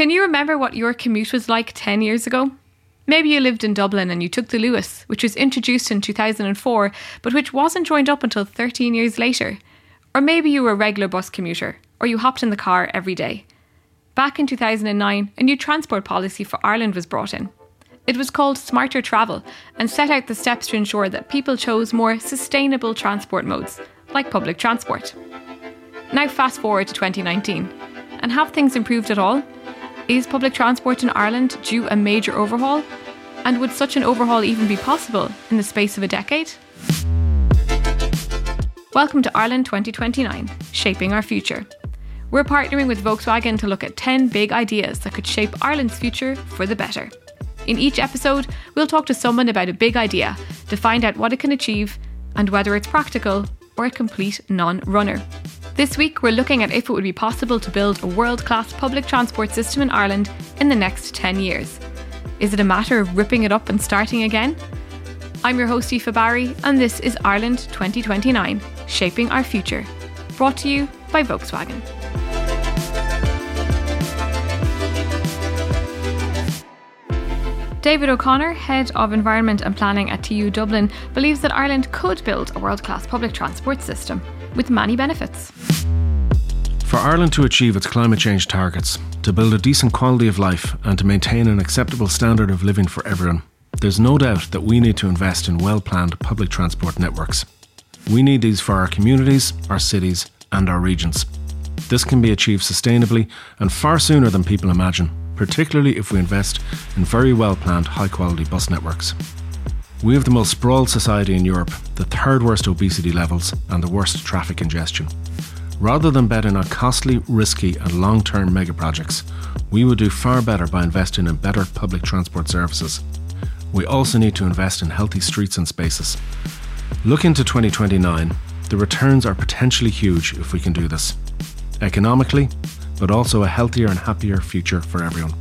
Can you remember what your commute was like 10 years ago? Maybe you lived in Dublin and you took the Luas, which was introduced in 2004, but which wasn't joined up until 13 years later. Or maybe you were a regular bus commuter, or you hopped in the car every day. Back in 2009, a new transport policy for Ireland was brought in. It was called Smarter Travel and set out the steps to ensure that people chose more sustainable transport modes, like public transport. Now fast forward to 2019, and have things improved at all? Is public transport in Ireland due a major overhaul? And would such an overhaul even be possible in the space of a decade? Welcome to Ireland 2029, Shaping Our Future. We're partnering with Volkswagen to look at 10 big ideas that could shape Ireland's future for the better. In each episode, we'll talk to someone about a big idea to find out what it can achieve and whether it's practical or a complete non-runner. This week, we're looking at if it would be possible to build a world-class public transport system in Ireland in the next 10 years. Is it a matter of ripping it up and starting again? I'm your host, Aoife Barry, and this is Ireland 2029, Shaping Our Future, brought to you by Volkswagen. David O'Connor, Head of Environment and Planning at TU Dublin, believes that Ireland could build a world-class public transport system with many benefits. For Ireland to achieve its climate change targets, to build a decent quality of life and to maintain an acceptable standard of living for everyone, there's no doubt that we need to invest in well-planned public transport networks. We need these for our communities, our cities, and our regions. This can be achieved sustainably and far sooner than people imagine, particularly if we invest in very well-planned, high-quality bus networks. We have the most sprawled society in Europe, the third worst obesity levels, and the worst traffic congestion. Rather than betting on costly, risky, and long-term mega-projects, we would do far better by investing in better public transport services. We also need to invest in healthy streets and spaces. Looking to 2029, the returns are potentially huge if we can do this. Economically, but also a healthier and happier future for everyone.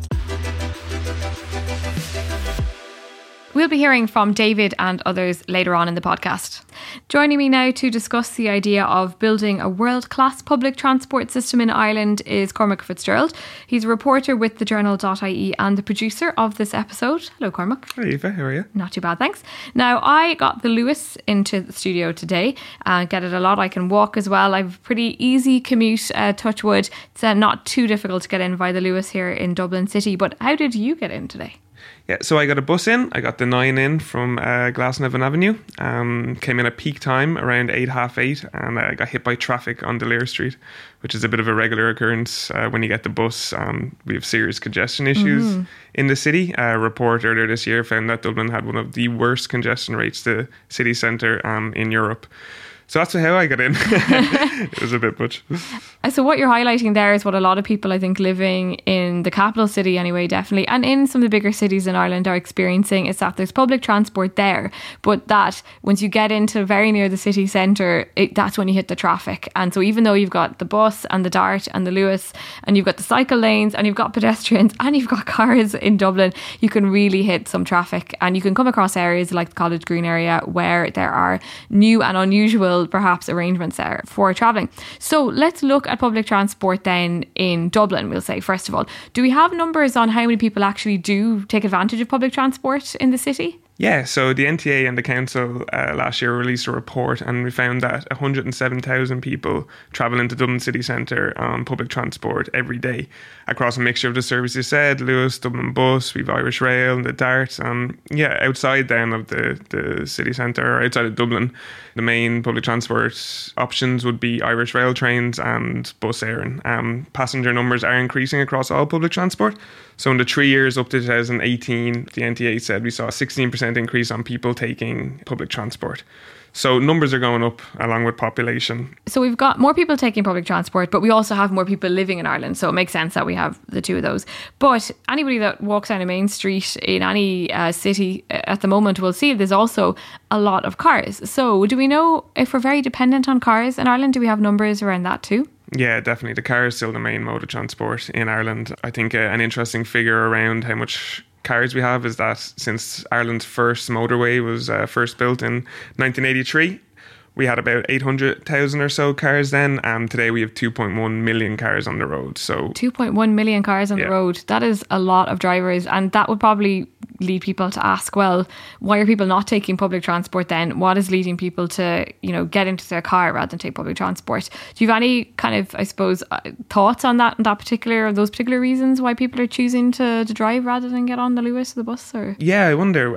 We'll be hearing from David and others later on in the podcast. Joining me now to discuss the idea of building a world-class public transport system in Ireland is Cormac Fitzgerald. He's a reporter with the Journal.ie and the producer of this episode. Hello, Cormac. Hi, Aoife. How are you? Not too bad, thanks. Now, I got the Luas into the studio today and get it a lot. I can walk as well. I have a pretty easy commute, touch wood. It's not too difficult to get in via the Luas here in Dublin City. But how did you get in today? Yeah, so I got a bus in. I got the 9 in from Glasnevin Avenue. Came in at peak time, around 8, half 8, and I got hit by traffic on Dallaire Street, which is a bit of a regular occurrence when you get the bus. We have serious congestion issues in the city. A report earlier this year found that Dublin had one of the worst congestion rates to city centre in Europe. So that's how I got in. It was a bit much. So what you're highlighting there is what a lot of people, I think, living in the capital city anyway, definitely, and in some of the bigger cities in Ireland are experiencing, is that there's public transport there, but that once you get into very near the city centre, that's when you hit the traffic. And so even though you've got the bus and the DART and the Luas, and you've got the cycle lanes, and you've got pedestrians, and you've got cars in Dublin, you can really hit some traffic. And you can come across areas like the College Green area where there are new and unusual perhaps arrangements there for travelling. So let's look at public transport then in Dublin, we'll say, first of all. Do we have numbers on how many people actually do take advantage of public transport in the city? Yeah, so the NTA and the council last year released a report, and we found that 107,000 people travel into Dublin city centre on public transport every day across a mixture of the services you said, Luas, Dublin Bus, we've Irish Rail and the DART. Outside then of the city centre, or outside of Dublin, the main public transport options would be Irish Rail trains and Bus Éireann. Passenger numbers are increasing across all public transport. So in the 3 years up to 2018, the NTA said we saw a 16% increase on people taking public transport. So numbers are going up along with population. So we've got more people taking public transport, but we also have more people living in Ireland. So it makes sense that we have the two of those. But anybody that walks down a main street in any city at the moment will see there's also a lot of cars. So do we know if we're very dependent on cars in Ireland? Do we have numbers around that too? Yeah, definitely. The car is still the main mode of transport in Ireland. I think an interesting figure around how much cars we have is that since Ireland's first motorway was first built in 1983, We had about 800,000 or so cars then, and today we have 2.1 million cars on the road. So 2.1 million cars on the road. That is a lot of drivers, and that would probably lead people to ask, well, why are people not taking public transport then? What is leading people to, you know, get into their car rather than take public transport? Do you have any kind of, I suppose, thoughts on that particular, those particular reasons why people are choosing to drive rather than get on the Luas or the bus? Or yeah, I wonder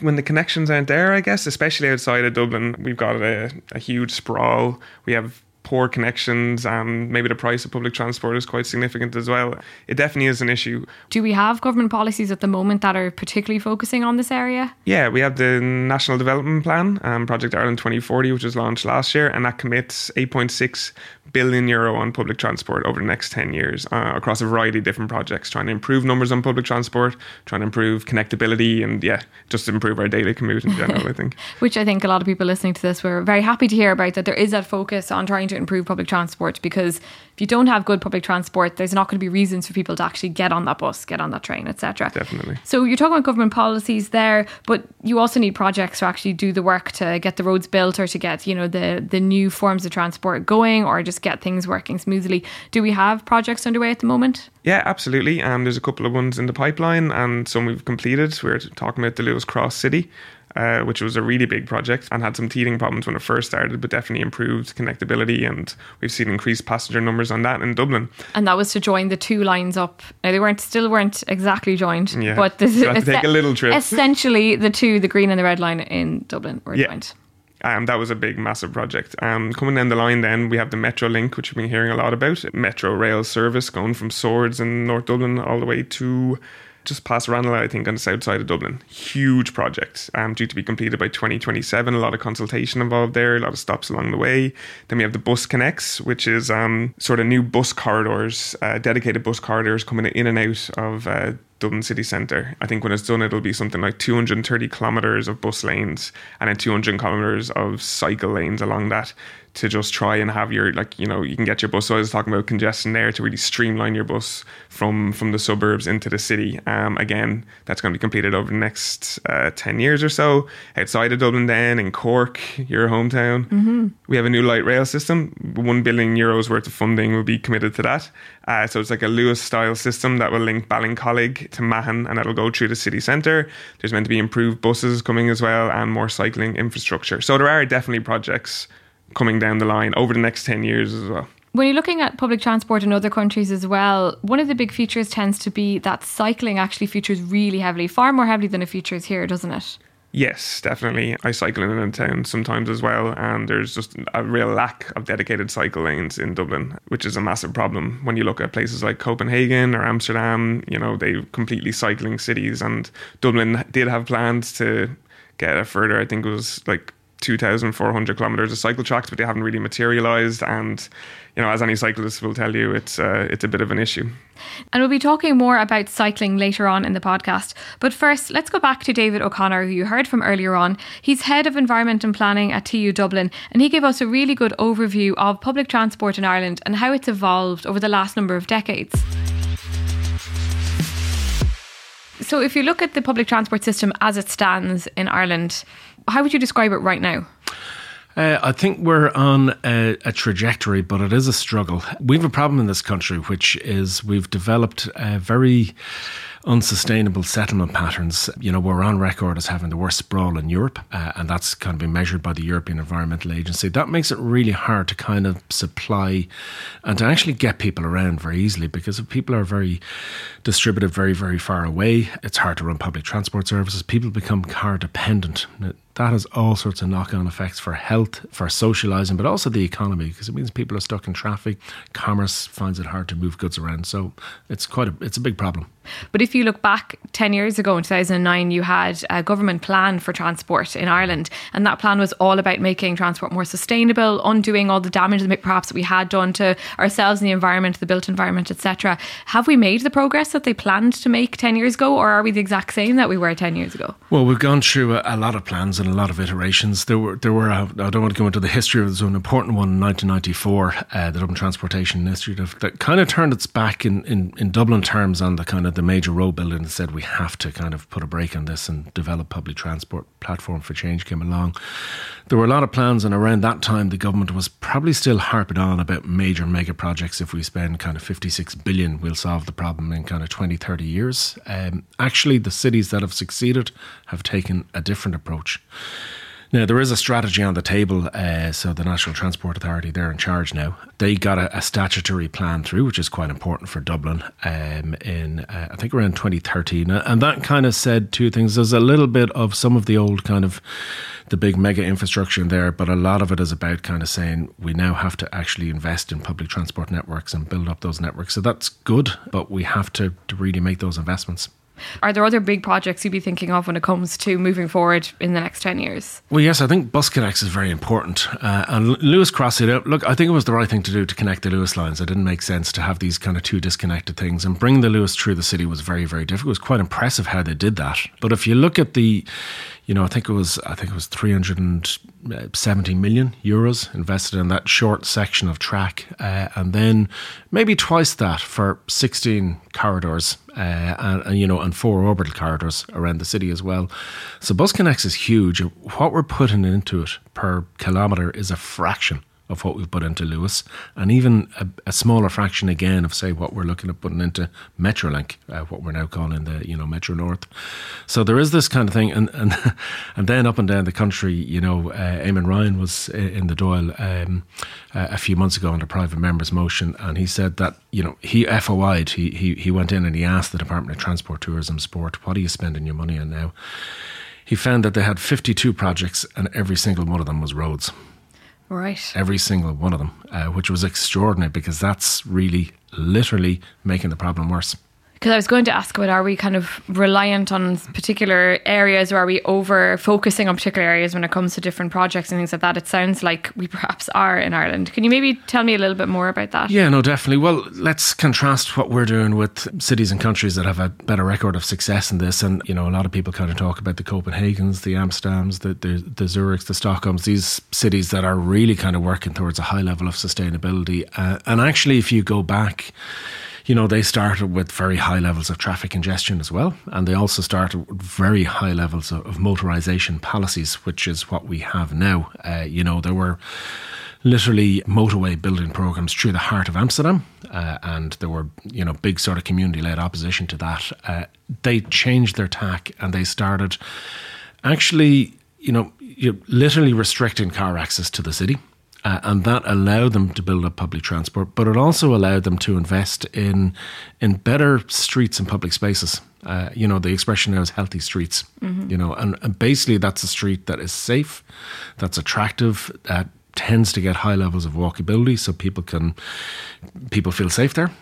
when the connections aren't there, I guess, especially outside of Dublin. We've got a huge sprawl. We have poor connections, and maybe the price of public transport is quite significant as well. It definitely is an issue. Do we have government policies at the moment that are particularly focusing on this area? Yeah, we have the National Development Plan, Project Ireland 2040, which was launched last year, and that commits €8.6 billion on public transport over the next 10 years across a variety of different projects, trying to improve numbers on public transport, trying to improve connectability, and just improve our daily commute in general, I think. Which I think a lot of people listening to this were very happy to hear about, that there is that focus on trying to improve public transport, because if you don't have good public transport, there's not going to be reasons for people to actually get on that bus, get on that train, etc. Definitely. So you're talking about government policies there, but you also need projects to actually do the work to get the roads built, or to get, you know, the new forms of transport going, or just get things working smoothly. Do we have projects underway at the moment? Yeah, absolutely. There's a couple of ones in the pipeline and some we've completed. We're talking about the Luas Cross City, which was a really big project and had some teething problems when it first started, but definitely improved connectability, and we've seen increased passenger numbers on that in Dublin. And that was to join the two lines up. Now, they weren't exactly joined, but this is take a little trip. Essentially, the green and the red line in Dublin were joined. That was a big, massive project. Coming down the line then, we have the MetroLink, which we've been hearing a lot about. Metro rail service going from Swords in North Dublin all the way to just past Ranelagh, I think, on the south side of Dublin. Huge project, due to be completed by 2027. A lot of consultation involved there, a lot of stops along the way. Then we have the Bus Connects, which is sort of new bus corridors, dedicated bus corridors coming in and out of Dublin city centre. I think when it's done, it'll be something like 230 kilometres of bus lanes and then 200 kilometres of cycle lanes along that, to just try and have your, like, you know, you can get your bus. So I was talking about congestion there, to really streamline your bus from the suburbs into the city. Again, that's going to be completed over the next 10 years or so. Outside of Dublin then, in Cork, your hometown, we have a new light rail system. €1 billion worth of funding will be committed to that. So it's like a Luas style system that will link Ballincollig to Mahon, and that'll go through the city centre. There's meant to be improved buses coming as well, and more cycling infrastructure. So there are definitely projects coming down the line over the next 10 years as well. When you're looking at public transport in other countries as well, one of the big features tends to be that cycling actually features really heavily, far more heavily than it features here, doesn't it? Yes, definitely. I cycle in and out town sometimes as well, and there's just a real lack of dedicated cycle lanes in Dublin, which is a massive problem. When you look at places like Copenhagen or Amsterdam, you know, they're completely cycling cities, and Dublin did have plans to get a further, I think it was like 2,400 kilometres of cycle tracks, but they haven't really materialised, and, you know, as any cyclist will tell you, it's a bit of an issue. And we'll be talking more about cycling later on in the podcast. But first, let's go back to David O'Connor, who you heard from earlier on. He's Head of Environment and Planning at TU Dublin, and he gave us a really good overview of public transport in Ireland and how it's evolved over the last number of decades. So if you look at the public transport system as it stands in Ireland, how would you describe it right now? I think we're on a trajectory, but it is a struggle. We have a problem in this country, which is we've developed a very unsustainable settlement patterns. You know, we're on record as having the worst sprawl in Europe, and that's kind of been measured by the European Environmental Agency. That makes it really hard to kind of supply and to actually get people around very easily, because if people are very distributed very, very far away, it's hard to run public transport services. People become car dependent. That has all sorts of knock-on effects for health, for socialising, but also the economy, because it means people are stuck in traffic. Commerce finds it hard to move goods around. So it's a big problem. But if you look back 10 years ago, in 2009, you had a government plan for transport in Ireland. And that plan was all about making transport more sustainable, undoing all the damage that perhaps we had done to ourselves and the environment, the built environment, etc. Have we made the progress that they planned to make 10 years ago? Or are we the exact same that we were 10 years ago? Well, we've gone through a lot of plans in a lot of iterations. There were. I don't want to go into the history of this. An important one in 1994, the Dublin Transportation Initiative, that kind of turned its back in Dublin terms on the kind of the major road building and said we have to kind of put a brake on this and develop public transport. Platform for Change came along. There were a lot of plans, and around that time the government was probably still harping on about major mega projects. If we spend kind of 56 billion, we'll solve the problem in kind of 20, 30 years. Actually, the cities that have succeeded have taken a different approach. Now, there is a strategy on the table, so the National Transport Authority, they're in charge now. They got a statutory plan through, which is quite important for Dublin, I think around 2013. And that kind of said two things. There's a little bit of some of the old kind of the big mega infrastructure in there, but a lot of it is about kind of saying we now have to actually invest in public transport networks and build up those networks. So that's good, but we have to really make those investments. Are there other big projects you'd be thinking of when it comes to moving forward in the next 10 years? Well, yes, I think Bus Connects is very important. And Luas Cross City, look, I think it was the right thing to do to connect the Luas lines. It didn't make sense to have these kind of two disconnected things. And bringing the Luas through the city was very, very difficult. It was quite impressive how they did that. But if you look at the, you know, I think it was 370 million euros invested in that short section of track, and then maybe twice that for 16 corridors. And 4 orbital corridors around the city as well. So Bus Connects is huge. What we're putting into it per kilometre is a fraction of what we've put into Luas, and even a smaller fraction again of, say, what we're looking at putting into MetroLink, what we're now calling the, you know, Metro North. So there is this kind of thing, and then up and down the country, you know, Eamon Ryan was in the Dáil a few months ago on a private member's motion, and he said that, you know, he went in and he asked the Department of Transport, Tourism, Sport, what are you spending your money on now? He found that they had 52 projects and every single one of them was roads. Right. Every single one of them, which was extraordinary, because that's really literally making the problem worse. Because I was going to ask, are we kind of reliant on particular areas, or are we over-focusing on particular areas when it comes to different projects and things like that? It sounds like we perhaps are in Ireland. Can you maybe tell me a little bit more about that? Yeah, no, definitely. Well, let's contrast what we're doing with cities and countries that have a better record of success in this. And, you know, a lot of people kind of talk about the Copenhagens, the Amsterdams, the Zurichs, the Stockholms, these cities that are really kind of working towards a high level of sustainability. And actually, if you go back, you know, they started with very high levels of traffic congestion as well. And they also started with very high levels of motorization policies, which is what we have now. You know, there were literally motorway building programs through the heart of Amsterdam. And there were, you know, big sort of community-led opposition to that. They changed their tack and they started actually, you know, literally restricting car access to the city. And that allowed them to build up public transport, but it also allowed them to invest in better streets and public spaces. You know, the expression now is healthy streets, mm-hmm. you know, and basically that's a street that is safe, that's attractive, that tends to get high levels of walkability, so people feel safe there.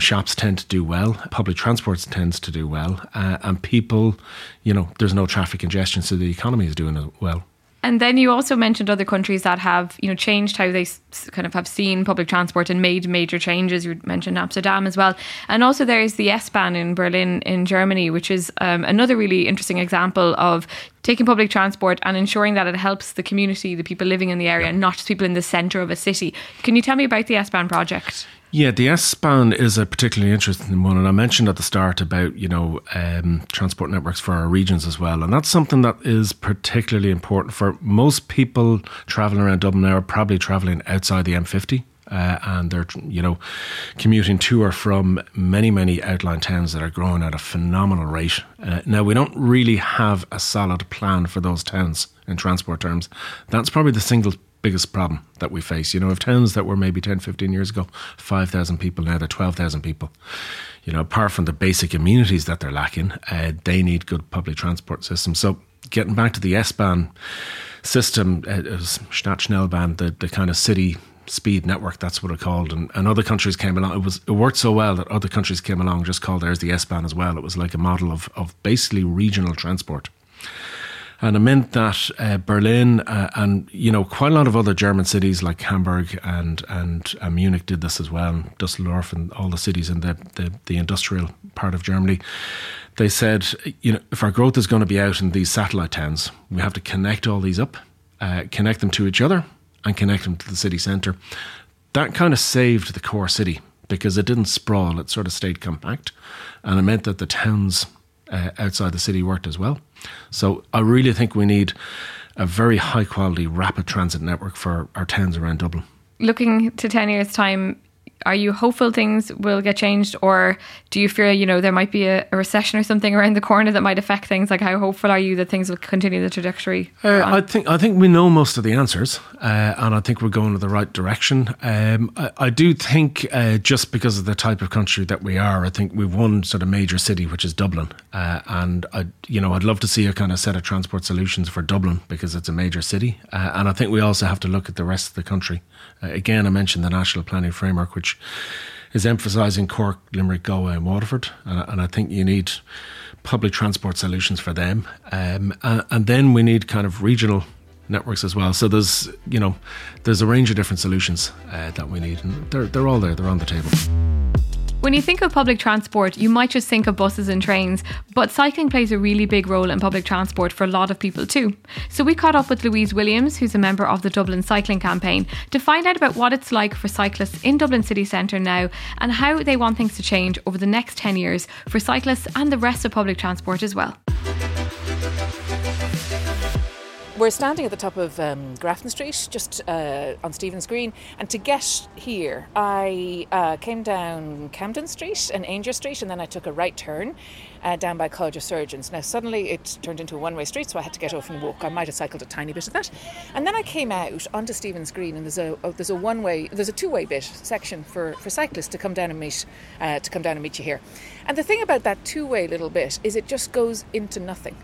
Shops tend to do well, public transport tends to do well, and people, you know, there's no traffic congestion, so the economy is doing well. And then you also mentioned other countries that have, you know, changed how they kind of have seen public transport and made major changes. You mentioned Amsterdam as well. And also there is the S-Bahn in Berlin in Germany, which is another really interesting example of taking public transport and ensuring that it helps the community, the people living in the area, not just people in the centre of a city. Can you tell me about the S-Bahn project? Yeah, the S-Bahn is a particularly interesting one. And I mentioned at the start about, you know, transport networks for our regions as well. And that's something that is particularly important for most people travelling around Dublin now are probably travelling outside the M50. And they're, you know, commuting to or from many, many outlying towns that are growing at a phenomenal rate. Now, we don't really have a solid plan for those towns in transport terms. That's probably the single biggest problem that we face. You know, if towns that were maybe 10, 15 years ago, 5,000 people, now they're 12,000 people. You know, apart from the basic amenities that they're lacking, they need good public transport systems. So getting back to the S-Bahn system, it was Schnellbahn, the kind of city speed network, that's what it's called, and other countries came along. It worked so well that other countries came along, just called theirs the S-Bahn as well. It was like a model of basically regional transport. And it meant that Berlin and, you know, quite a lot of other German cities like Hamburg and Munich did this as well, Dusseldorf and all the cities in the industrial part of Germany. They said, you know, if our growth is going to be out in these satellite towns, we have to connect all these up, connect them to each other and connect them to the city centre. That kind of saved the core city because it didn't sprawl. It sort of stayed compact. And it meant that the towns outside the city worked as well. So I really think we need a very high quality rapid transit network for our towns around Dublin. Looking to 10 years' time, are you hopeful things will get changed, or do you fear, you know, there might be a recession or something around the corner that might affect things? Like, how hopeful are you that things will continue the trajectory? I think we know most of the answers, and I think we're going in the right direction. I do think just because of the type of country that we are, I think we've one sort of major city, which is Dublin, and I'd love to see a kind of set of transport solutions for Dublin because it's a major city, and I think we also have to look at the rest of the country. Again, I mentioned the National Planning Framework, which is emphasising Cork, Limerick, Galway and Waterford. And I think you need public transport solutions for them. And then we need kind of regional networks as well. So there's a range of different solutions that we need. And they're all there. They're on the table. When you think of public transport, you might just think of buses and trains, but cycling plays a really big role in public transport for a lot of people too. So we caught up with Louise Williams, who's a member of the Dublin Cycling Campaign, to find out about what it's like for cyclists in Dublin city centre now and how they want things to change over the next 10 years for cyclists and the rest of public transport as well. We're standing at the top of Grafton Street, just on Stephen's Green, and to get here I came down Camden Street and Ainger Street, and then I took a right turn down by College of Surgeons. Now suddenly it turned into a one-way street, so I had to get off and walk. I might have cycled a tiny bit of that. And then I came out onto Stephen's Green, and there's a two-way bit section for cyclists to come down and meet you here. And the thing about that two-way little bit is it just goes into nothing.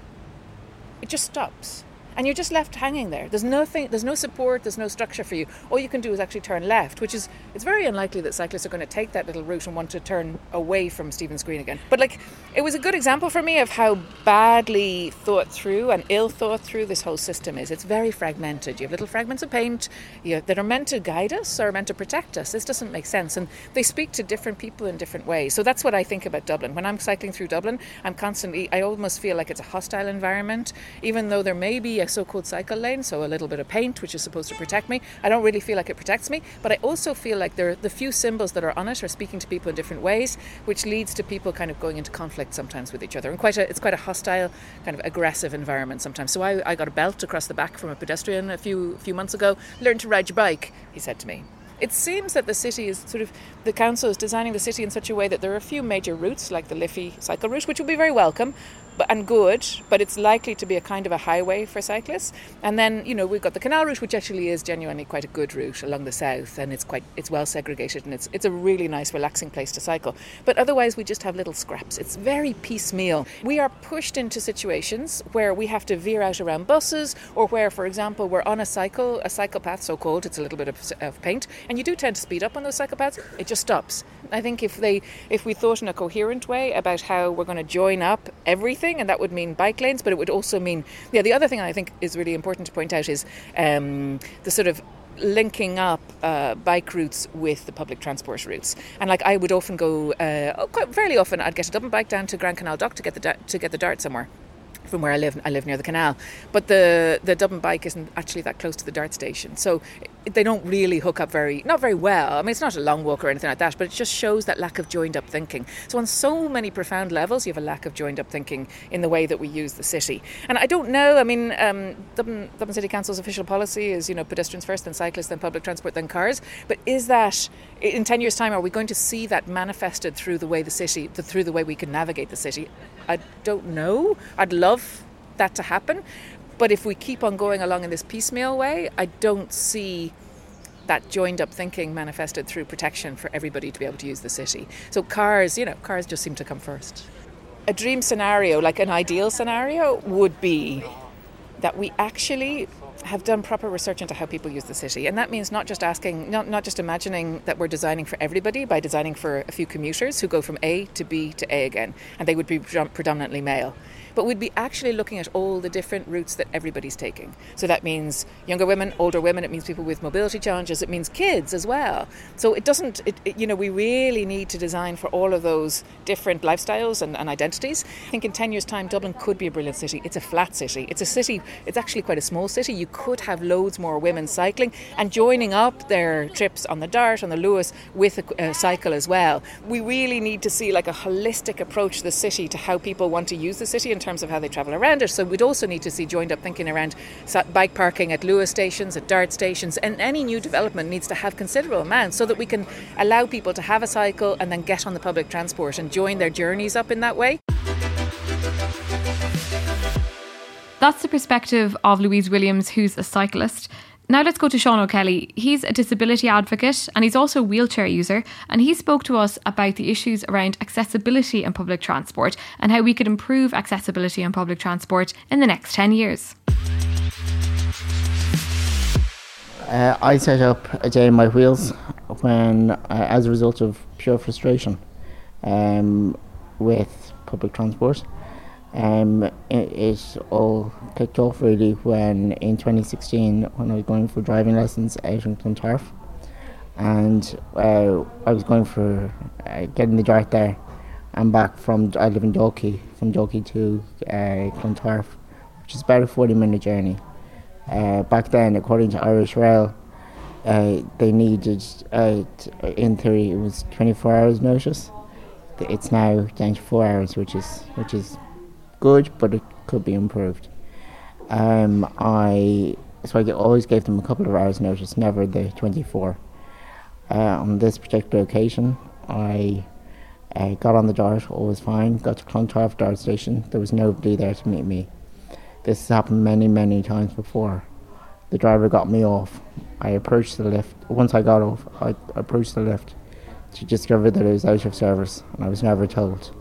It just stops. And you're just left hanging there. There's nothing, there's no support, there's no structure for you. All you can do is actually turn left, which is, it's very unlikely that cyclists are going to take that little route and want to turn away from Stephen's Green again. But like, it was a good example for me of how badly thought through and ill thought through this whole system is. It's very fragmented. You have little fragments of paint that are meant to guide us or meant to protect us. This doesn't make sense. And they speak to different people in different ways. So that's what I think about Dublin. When I'm cycling through Dublin, I almost feel like it's a hostile environment, even though there may be a so-called cycle lane, so a little bit of paint which is supposed to protect me. I don't really feel like it protects me, but I also feel like the few symbols that are on it are speaking to people in different ways, which leads to people kind of going into conflict sometimes with each other, and it's quite a hostile, kind of aggressive environment sometimes. So I got a belt across the back from a pedestrian a few months ago. Learn to ride your bike, he said to me. It seems that the city is sort of, the council is designing the city in such a way that there are a few major routes, like the Liffey cycle route, which will be very welcome and good, but it's likely to be a kind of a highway for cyclists. And then, you know, we've got the canal route, which actually is genuinely quite a good route along the south, and it's well segregated, and it's a really nice, relaxing place to cycle. But otherwise, we just have little scraps. It's very piecemeal. We are pushed into situations where we have to veer out around buses, or where, for example, we're on a cycle path, so-called, it's a little bit of paint, and you do tend to speed up on those cycle paths. It just stops. I think if we thought in a coherent way about how we're going to join up everything, and that would mean bike lanes, but it would also mean... Yeah, the other thing I think is really important to point out is the sort of linking up bike routes with the public transport routes. And like, I would often go... quite fairly often, I'd get a Dublin bike down to Grand Canal Dock to get the DART somewhere. From where I live. I live near the canal, but the Dublin bike isn't actually that close to the DART station, so they don't really hook up not very well. I mean, it's not a long walk or anything like that, but it just shows that lack of joined up thinking. So on so many profound levels, you have a lack of joined up thinking in the way that we use the city. And I don't know. I mean, Dublin City Council's official policy is, you know, pedestrians first, then cyclists, then public transport, then cars. But is that in 10 years' time? Are we going to see that manifested through the way through the way we can navigate the city? I don't know. I'd love that to happen, but if we keep on going along in this piecemeal way, I don't see that joined up thinking manifested through protection for everybody to be able to use the city. So cars just seem to come first. A dream scenario, like an ideal scenario, would be that we actually have done proper research into how people use the city. And that means not just imagining that we're designing for everybody by designing for a few commuters who go from A to B to A again, and they would be predominantly male. but we'd be actually looking at all the different routes that everybody's taking. So that means younger women, older women, it means people with mobility challenges, it means kids as well. So it doesn't, we really need to design for all of those different lifestyles and identities. I think in 10 years' time, Dublin could be a brilliant city. It's a flat city. It's a city, it's actually quite a small city. You could have loads more women cycling and joining up their trips on the DART, on the Luas, with a cycle as well. We really need to see like a holistic approach to the city, to how people want to use the city in terms of how they travel around it. So we'd also need to see joined up thinking around bike parking at Luas stations, at DART stations, and any new development needs to have considerable amounts so that we can allow people to have a cycle and then get on the public transport and join their journeys up in that way. That's the perspective of Louise Williams, who's a cyclist. Now let's go to Sean O'Kelly. He's a disability advocate and he's also a wheelchair user, and he spoke to us about the issues around accessibility in public transport and how we could improve accessibility in public transport in the next 10 years. I set up a day in my wheels when, as a result of pure frustration with public transport. It all kicked off really when in 2016 when I was going for driving lessons out in Clontarf, and I was going for getting the DART there and back from, I live in Dalkey, from Dalkey to Clontarf, which is about a 40-minute journey. Back then, according to Irish Rail, they needed, in theory, it was 24 hours notice. It's now down to 4 hours, which is good, but it could be improved. I always gave them a couple of hours notice, never the 24. On this particular occasion, I got on the DART, all was fine, got to Clontarf DART station, there was nobody there to meet me. This has happened many, many times before. The driver got me off. I approached the lift. Once I got off, I approached the lift to discover that it was out of service, and I was never told.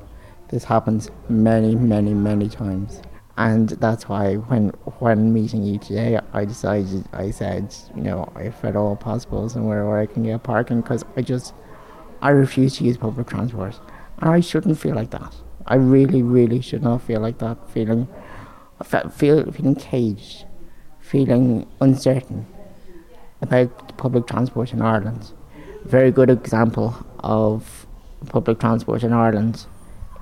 This happens many, many, many times. And that's why when meeting you today, I said, if at all possible, somewhere where I can get parking, because I refuse to use public transport. And I shouldn't feel like that. I really, really should not feel like that, feeling caged, feeling uncertain about public transport in Ireland. A very good example of public transport in Ireland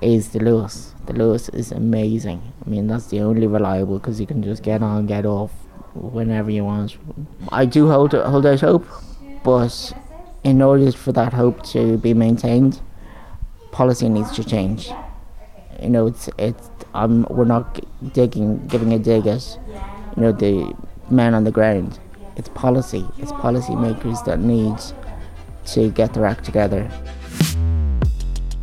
is the Luas. The Luas is amazing. I mean, that's the only reliable, because you can just get on, get off whenever you want. I do hold out hope, but in order for that hope to be maintained, policy needs to change. We're not giving a dig at the men on the ground. It's policy. It's policymakers that need to get their act together.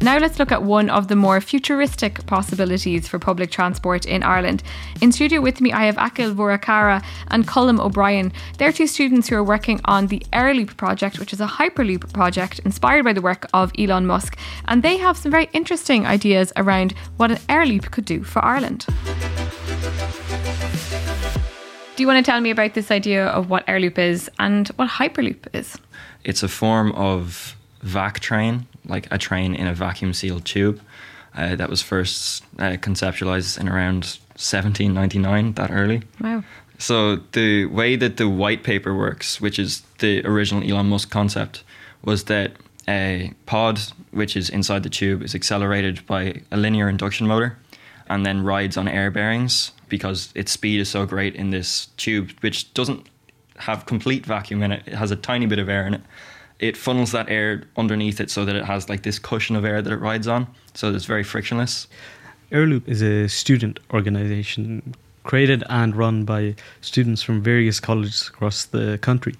Now let's look at one of the more futuristic possibilities for public transport in Ireland. In studio with me, I have Akil Vorakara and Colm O'Brien. They're two students who are working on the Airloop project, which is a Hyperloop project inspired by the work of Elon Musk. And they have some very interesting ideas around what an Airloop could do for Ireland. Do you want to tell me about this idea of what Airloop is and what Hyperloop is? It's a form of vac train, like a train in a vacuum-sealed tube that was first conceptualized in around 1799, that early. Wow. So the way that the white paper works, which is the original Elon Musk concept, was that a pod, which is inside the tube, is accelerated by a linear induction motor and then rides on air bearings because its speed is so great in this tube, which doesn't have complete vacuum in it. It has a tiny bit of air in it. It funnels that air underneath it so that it has like this cushion of air that it rides on, so that it's very frictionless. Airloop is a student organisation created and run by students from various colleges across the country.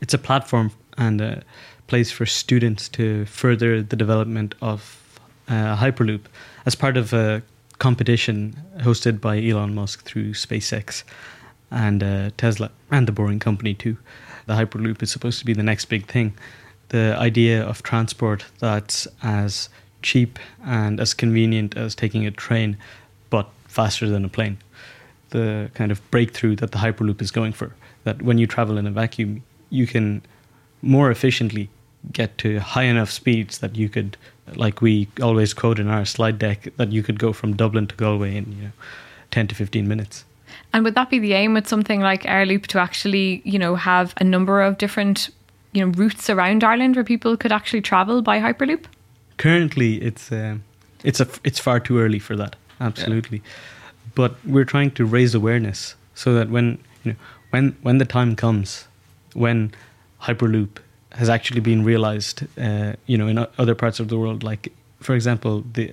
It's a platform and a place for students to further the development of Hyperloop as part of a competition hosted by Elon Musk through SpaceX and Tesla and the Boring Company too. The Hyperloop is supposed to be the next big thing. The idea of transport that's as cheap and as convenient as taking a train, but faster than a plane. The kind of breakthrough that the Hyperloop is going for, that when you travel in a vacuum, you can more efficiently get to high enough speeds that you could, like we always quote in our slide deck, that you could go from Dublin to Galway in 10 to 15 minutes. And would that be the aim with something like Airloop, to actually, have a number of different, routes around Ireland where people could actually travel by Hyperloop? Currently, it's far too early for that. Absolutely. Yeah. But we're trying to raise awareness so that when the time comes, when Hyperloop has actually been realized, in other parts of the world, like, for example, the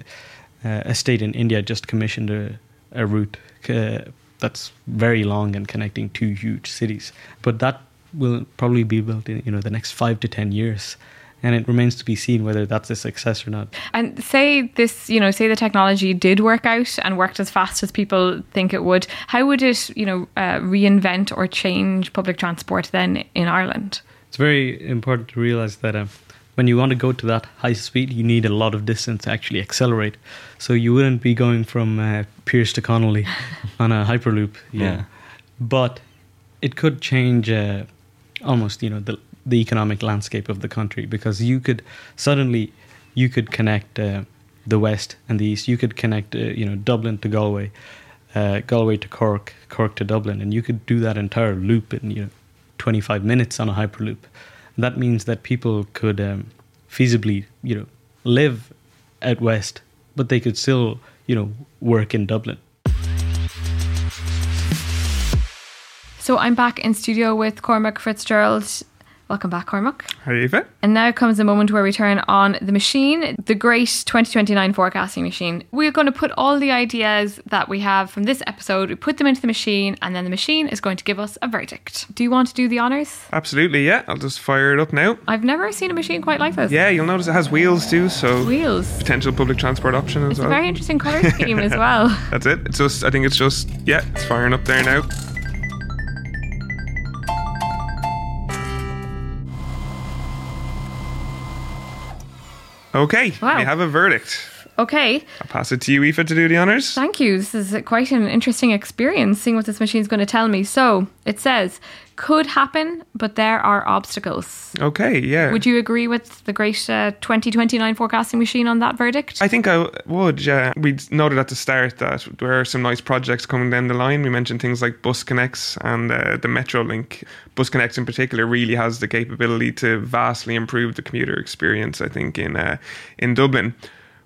a state in India just commissioned a route that's very long and connecting two huge cities. But that will probably be built in, the next 5 to 10 years. And it remains to be seen whether that's a success or not. And say the technology did work out and worked as fast as people think it would, how would it, reinvent or change public transport then in Ireland? It's very important to realise that when you want to go to that high speed, you need a lot of distance to actually accelerate. So you wouldn't be going from Pierce to Connolly on a Hyperloop. Yeah. But it could change almost, the economic landscape of the country, because you could connect the west and the east. You could connect Dublin to Galway, Galway to Cork, Cork to Dublin, and you could do that entire loop in 25 minutes on a Hyperloop. And that means that people could feasibly live out west, but they could still work in Dublin. So I'm back in studio with Cormac Fitzgerald. Welcome back, Cormac. How are you, Aoife? And now comes the moment where we turn on the machine, the great 2029 forecasting machine. We're going to put all the ideas that we have from this episode, we put them into the machine, and then the machine is going to give us a verdict. Do you want to do the honours? Absolutely, yeah. I'll just fire it up now. I've never seen a machine quite like this. Yeah, you'll notice it has wheels too, so... Wheels. Potential public transport option as well. It's a very interesting colour scheme as well. That's it. It's firing up there now. Okay, wow. We have a verdict. Okay. I'll pass it to you, Aoife, to do the honours. Thank you. This is quite an interesting experience, seeing what this machine's going to tell me. So, it says, could happen, but there are obstacles. Okay, yeah. Would you agree with the great 2029 forecasting machine on that verdict? I think I would, yeah. We noted at the start that there are some nice projects coming down the line. We mentioned things like Bus Connects and the MetroLink. Bus Connects in particular really has the capability to vastly improve the commuter experience, I think, in Dublin.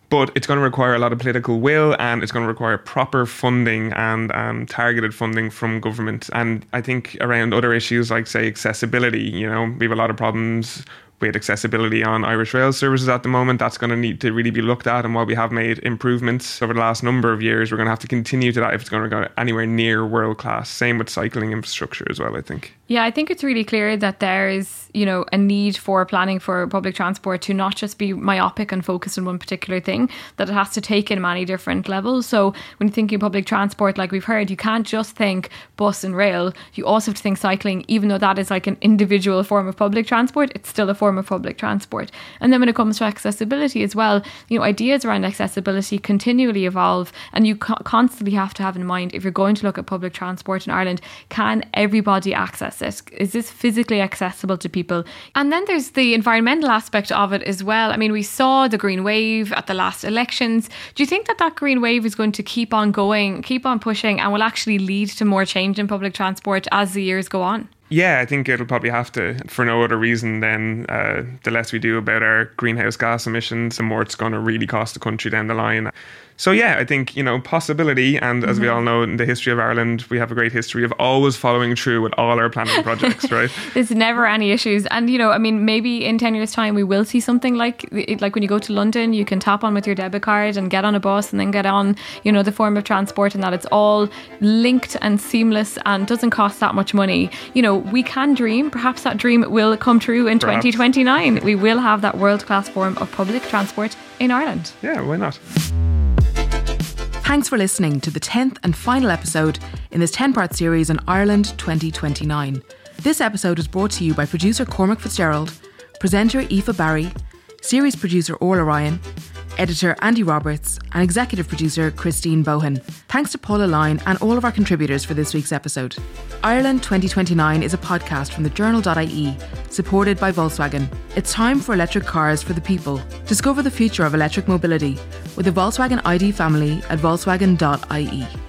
But it's going to require a lot of political will, and it's going to require proper funding and targeted funding from government. And I think around other issues like, say, accessibility, we have a lot of problems with accessibility on Irish Rail services at the moment. That's going to need to really be looked at. And while we have made improvements over the last number of years, we're going to have to continue to that if it's going to go anywhere near world class. Same with cycling infrastructure as well, I think. Yeah, I think it's really clear that there is, a need for planning for public transport to not just be myopic and focused on one particular thing, that it has to take in many different levels. So when you're thinking public transport, like we've heard, you can't just think bus and rail. You also have to think cycling, even though that is like an individual form of public transport, it's still a form of public transport. And then when it comes to accessibility as well, ideas around accessibility continually evolve, and you constantly have to have in mind, if you're going to look at public transport in Ireland, can everybody access it? Is this physically accessible to people? And then there's the environmental aspect of it as well. I mean, we saw the green wave at the last elections. Do you think that green wave is going to keep on going, keep on pushing, and will actually lead to more change in public transport as the years go on? Yeah, I think it'll probably have to, for no other reason than the less we do about our greenhouse gas emissions, the more it's going to really cost the country down the line. So yeah, I think, possibility, and as we all know, in the history of Ireland, we have a great history of always following through with all our planning projects, right? There's never any issues. And, maybe in 10 years' time, we will see something like when you go to London, you can tap on with your debit card and get on a bus and then get on, the form of transport, and that it's all linked and seamless and doesn't cost that much money. We can dream. Perhaps that dream will come true in 2029. We will have that world-class form of public transport in Ireland. Yeah, why not? Thanks for listening to the 10th and final episode in this 10-part series on Ireland 2029. This episode was brought to you by producer Cormac Fitzgerald, presenter Aoife Barry, series producer Orla Ryan, editor Andy Roberts, and executive producer Christine Bohan. Thanks to Paula Lyon and all of our contributors for this week's episode. Ireland 2029 is a podcast from the Journal.ie, supported by Volkswagen. It's time for electric cars for the people. Discover the future of electric mobility with the Volkswagen ID family at volkswagen.ie.